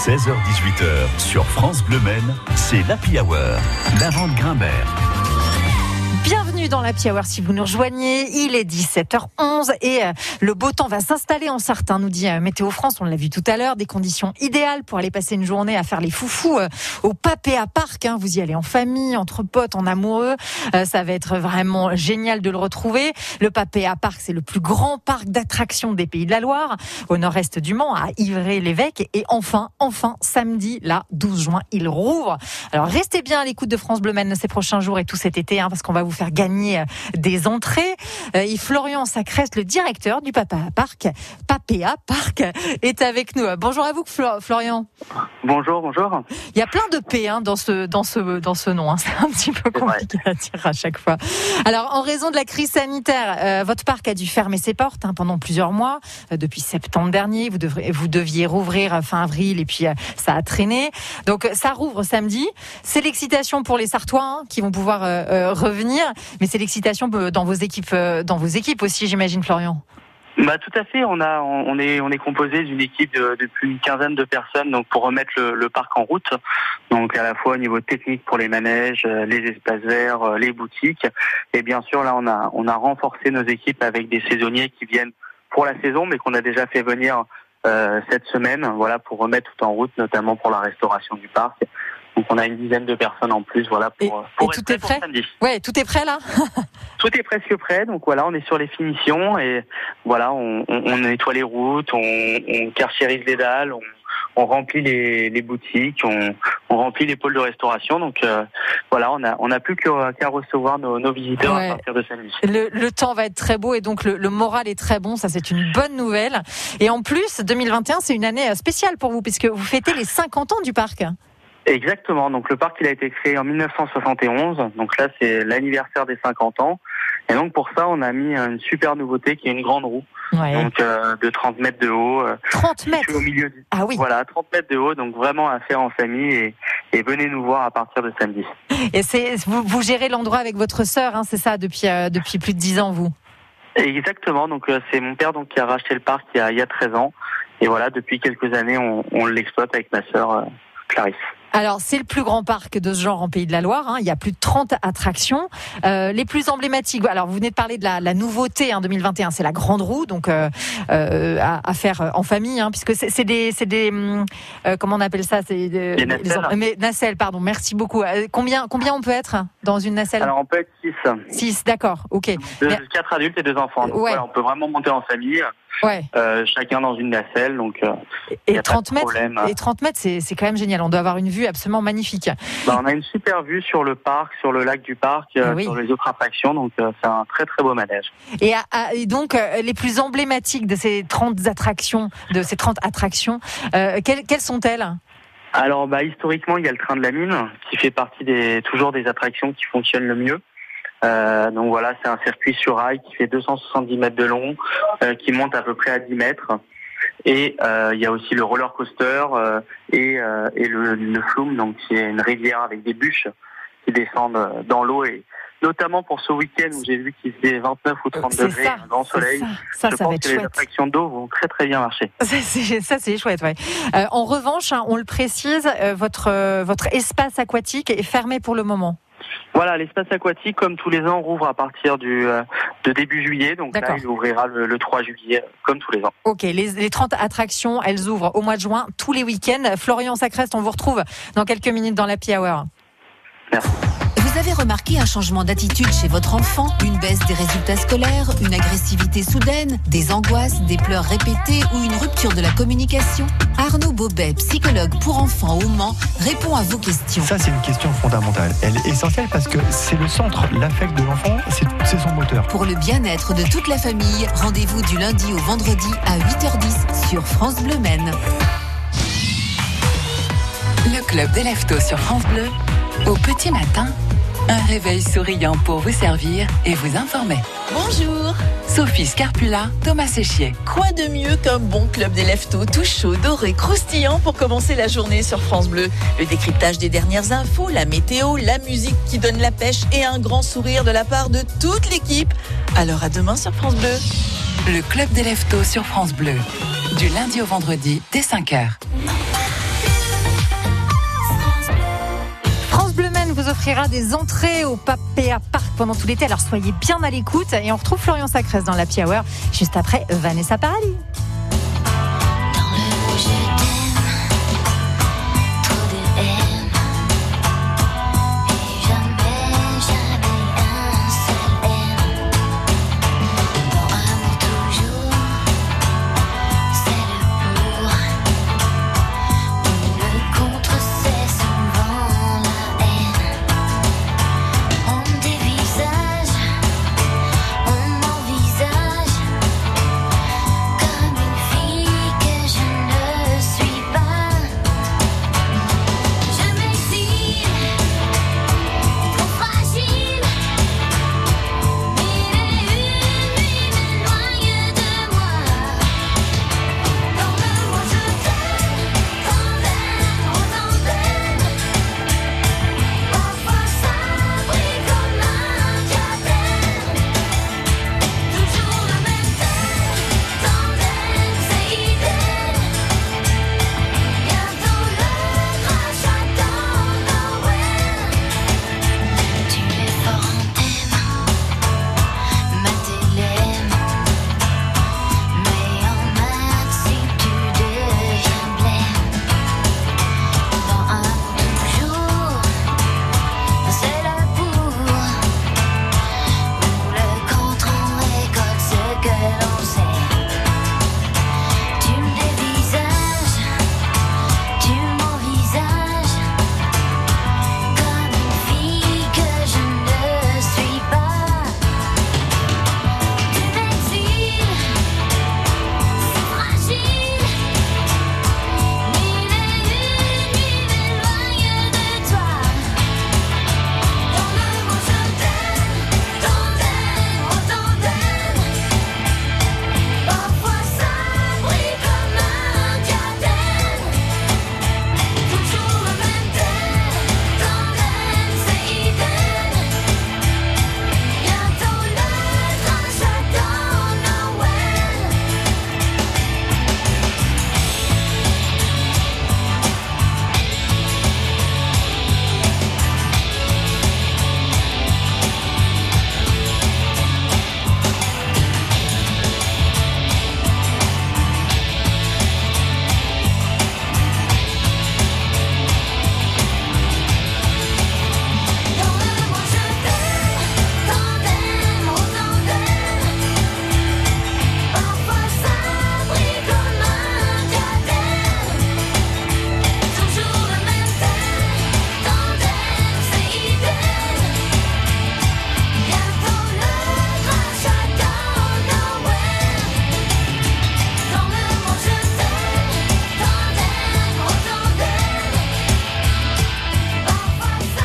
16h-18h sur France Bleu Maine, c'est l'Happy Hour, Laurent Grinberg. Bienvenue dans l'Happy Hour si vous nous rejoignez, il est 17h11 et le beau temps va s'installer en Sarthe, nous dit Météo France, on l'a vu tout à l'heure, des conditions idéales pour aller passer une journée à faire les foufous au Papéa Parc, vous y allez en famille, entre potes, en amoureux, ça va être vraiment génial de le retrouver. Le Papéa Parc, c'est le plus grand parc d'attractions des Pays de la Loire, au nord-est du Mans, à Yvré-l'Évêque, et enfin, samedi, là, 12 juin, il rouvre. Alors restez bien à l'écoute de France Bleu Maine ces prochains jours et tout cet été, parce qu'on va vous faire gagner des entrées. Et Florian Sacreste, le directeur du Papéa Parc, est avec nous. Bonjour à vous, Florian. Bonjour. Il y a plein de P dans ce nom. C'est un petit peu compliqué à dire à chaque fois. Alors, en raison de la crise sanitaire, votre parc a dû fermer ses portes pendant plusieurs mois. Depuis septembre dernier, vous deviez rouvrir fin avril et puis ça a traîné. Donc, ça rouvre samedi. C'est l'excitation pour les Sartois qui vont pouvoir revenir, mais c'est l'excitation dans vos équipes aussi, j'imagine, Florian. Tout à fait. On est composé d'une équipe de plus d'une quinzaine de personnes, donc pour remettre le parc en route. Donc à la fois au niveau technique pour les manèges, les espaces verts, les boutiques, et bien sûr là on a renforcé nos équipes avec des saisonniers qui viennent pour la saison, mais qu'on a déjà fait venir cette semaine, pour remettre tout en route, notamment pour la restauration du parc. Donc on a une dizaine de personnes en plus, pour être prêt pour samedi. Ouais, tout est prêt là. Tout est presque prêt, donc on est sur les finitions et on nettoie les routes, on carchérise les dalles, on remplit les boutiques, on remplit les pôles de restauration. Donc on n'a plus qu'à recevoir nos visiteurs à partir de samedi. Le temps va être très beau et donc le moral est très bon, ça c'est une bonne nouvelle. Et en plus, 2021, c'est une année spéciale pour vous puisque vous fêtez les 50 ans du parc. Exactement, donc le parc il a été créé en 1971, donc là c'est l'anniversaire des 50 ans, et donc pour ça on a mis une super nouveauté qui est une grande roue, donc de 30 mètres de haut, 30 mètres au milieu du... Ah oui. 30 mètres de haut, donc vraiment à faire en famille et venez nous voir à partir de samedi. Et vous gérez l'endroit avec votre sœur, c'est ça, depuis plus de 10 ans vous ? Exactement, donc c'est mon père qui a racheté le parc il y a 13 ans, et depuis quelques années on l'exploite avec ma sœur Clarisse. Alors, c'est le plus grand parc de ce genre en Pays de la Loire. Il y a plus de 30 attractions. Les plus emblématiques, alors vous venez de parler de la nouveauté 2021, c'est la grande roue, donc à faire en famille, puisque c'est des comment on appelle ça, c'est des nacelles. Mais nacelles, pardon, merci beaucoup. Combien on peut être dans une nacelle ? Alors, on peut être 6. 6, d'accord, ok. 4 adultes et 2 enfants. Donc, on peut vraiment monter en famille. Ouais. Chacun dans une nacelle, donc et 30 mètres. Et 30 mètres, c'est quand même génial. On doit avoir une vue absolument magnifique. On a une super vue sur le parc, sur le lac du parc, sur les autres attractions. Donc c'est un très très beau manège. Et donc les plus emblématiques de ces 30 attractions, quelles sont-elles ? Alors historiquement, il y a le train de la mine qui fait partie toujours des attractions qui fonctionnent le mieux. Donc c'est un circuit sur rail qui fait 270 mètres de long, qui monte à peu près à 10 mètres. Et il y a aussi le roller coaster et le flume, donc qui est une rivière avec des bûches qui descendent dans l'eau. Et notamment pour ce week-end où j'ai vu qu'il faisait 29 ou 30 degrés, un grand soleil. Je pense que les attractions d'eau vont très très bien marcher. Ça c'est chouette, ouais. En revanche, on le précise, votre espace aquatique est fermé pour le moment. L'espace aquatique, comme tous les ans, rouvre à partir de début juillet. Donc d'accord. Là, il ouvrira le 3 juillet, comme tous les ans. Ok, les 30 attractions, elles ouvrent au mois de juin, tous les week-ends. Florian Sacreste, on vous retrouve dans quelques minutes dans l'Happy Hour. Merci. Vous avez remarqué un changement d'attitude chez votre enfant, une baisse des résultats scolaires, une agressivité soudaine, des angoisses, des pleurs répétées ou une rupture de la communication ? Arnaud Bobet, psychologue pour enfants au Mans, répond à vos questions. Ça, c'est une question fondamentale. Elle est essentielle parce que c'est le centre, l'affect de l'enfant, c'est son moteur. Pour le bien-être de toute la famille, rendez-vous du lundi au vendredi à 8h10 sur France Bleu Maine. Le club des lève-tôt sur France Bleu. Au petit matin, un réveil souriant pour vous servir et vous informer. Bonjour, Sophie Scarpula, Thomas Séchier. Quoi de mieux qu'un bon club des lève-tôt, tout chaud, doré, croustillant pour commencer la journée sur France Bleu. Le décryptage des dernières infos, la météo, la musique qui donne la pêche et un grand sourire de la part de toute l'équipe. Alors à demain sur France Bleu. Le club des lève-tôt sur France Bleu, du lundi au vendredi dès 5h. offrira des entrées au Papéa Parc pendant tout l'été. Alors soyez bien à l'écoute et on retrouve Florian Sacreste dans l'Happy Hour juste après Vanessa Paradis.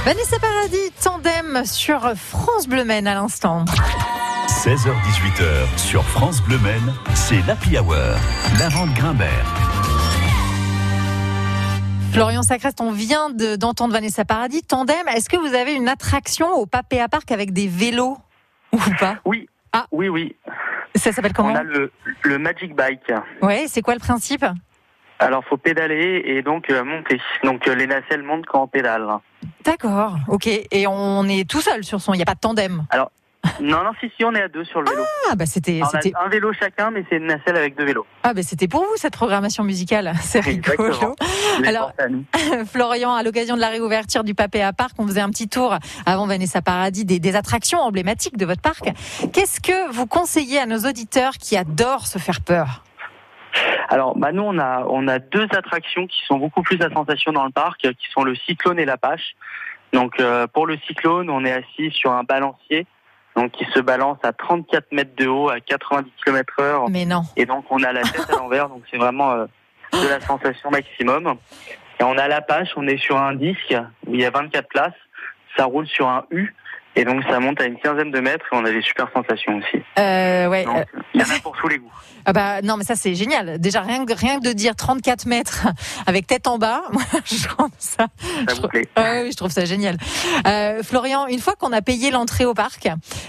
Vanessa Paradis, Tandem sur France Bleu Maine à l'instant. 16h-18h sur France Bleu Maine, c'est l'Happy Hour, Laurent Grinberg. Florian Sacreste, on vient d'entendre Vanessa Paradis, Tandem. Est-ce que vous avez une attraction au Papéa Parc avec des vélos ou pas ? Oui, ah. Oui. Ça s'appelle comment ? On a le Magic Bike. Oui, c'est quoi le principe ? Alors, faut pédaler et donc monter. Donc, les nacelles montent quand on pédale. D'accord, ok. Et on est tout seul sur son... Il n'y a pas de tandem. Alors, non, si, on est à deux sur le vélo. Ah, bah c'était... On a un vélo chacun, mais c'est une nacelle avec deux vélos. Ah, bah c'était pour vous, cette programmation musicale. C'est rigolo. Alors, Florian, à l'occasion de la réouverture du Papéa Parc, on faisait un petit tour avant Vanessa Paradis des attractions emblématiques de votre parc. Qu'est-ce que vous conseillez à nos auditeurs qui adorent se faire peur ? Alors, nous, on a deux attractions qui sont beaucoup plus à sensation dans le parc, qui sont le cyclone et l'apache. Donc, pour le cyclone, on est assis sur un balancier, donc qui se balance à 34 mètres de haut, à 90 km/h. Mais non. Et donc, on a la tête à l'envers, donc c'est vraiment de la sensation maximum. Et on a l'apache, on est sur un disque où il y a 24 places, ça roule sur un U. Et donc, ça monte à une quinzaine de mètres et on a des super sensations aussi. Ouais. Il y en a pour tous les goûts. Ah bah, non, mais ça, c'est génial. Déjà, rien que de dire 34 mètres avec tête en bas, moi, je trouve ça. Je trouve ça génial. Florian, une fois qu'on a payé l'entrée au parc,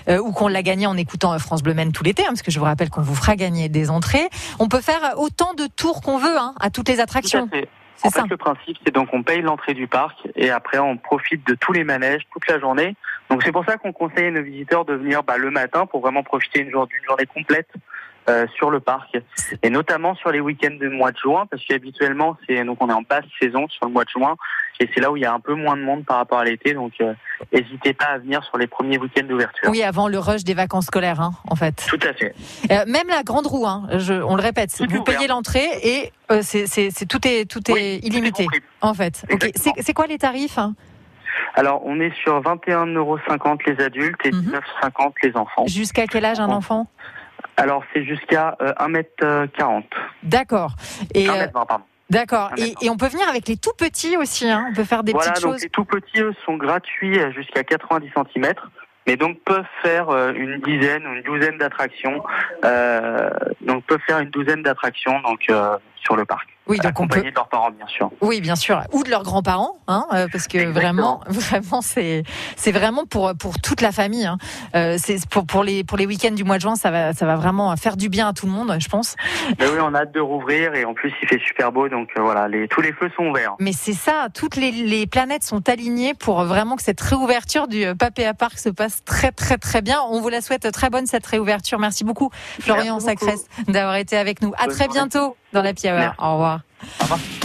ou qu'on l'a gagné en écoutant France Bleu Maine tout l'été, parce que je vous rappelle qu'on vous fera gagner des entrées, on peut faire autant de tours qu'on veut, à toutes les attractions. Tout à fait. En fait, le principe, c'est donc on paye l'entrée du parc et après on profite de tous les manèges toute la journée. Donc c'est pour ça qu'on conseille à nos visiteurs de venir le matin pour vraiment profiter d'une journée complète sur le parc, et notamment sur les week-ends du mois de juin, parce qu'habituellement on est en basse saison sur le mois de juin et c'est là où il y a un peu moins de monde par rapport à l'été, donc n'hésitez pas à venir sur les premiers week-ends d'ouverture. Oui, avant le rush des vacances scolaires, en fait. Tout à fait. Même la grande roue, on le répète, tout vous payez l'entrée et tout est illimité, tout est en fait. Okay. C'est quoi les tarifs Alors, on est sur 21,50 € les adultes et 19,50 € les enfants. Jusqu'à quel âge un enfant ? Alors, c'est jusqu'à 1m40. D'accord. 1m20, pardon. D'accord. Et on peut venir avec les tout petits aussi, on peut faire des petites choses. Voilà, donc les tout petits, eux, sont gratuits jusqu'à 90 cm, mais donc peuvent faire une dizaine ou une douzaine d'attractions. Sur le parc. Oui, donc accompagnés de leurs parents, bien sûr. Oui, bien sûr, ou de leurs grands-parents, parce que exactement. vraiment, c'est vraiment pour toute la famille. C'est pour les week-ends du mois de juin, ça va vraiment faire du bien à tout le monde, je pense. Mais oui, on a hâte de rouvrir et en plus il fait super beau, donc tous les feux sont ouverts. Mais c'est ça, toutes les planètes sont alignées pour vraiment que cette réouverture du Papéa Parc se passe très très très bien. On vous la souhaite très bonne cette réouverture. Merci beaucoup, Florian Sacreste, d'avoir été avec nous. À très bientôt dans la Happy Hour. Au revoir.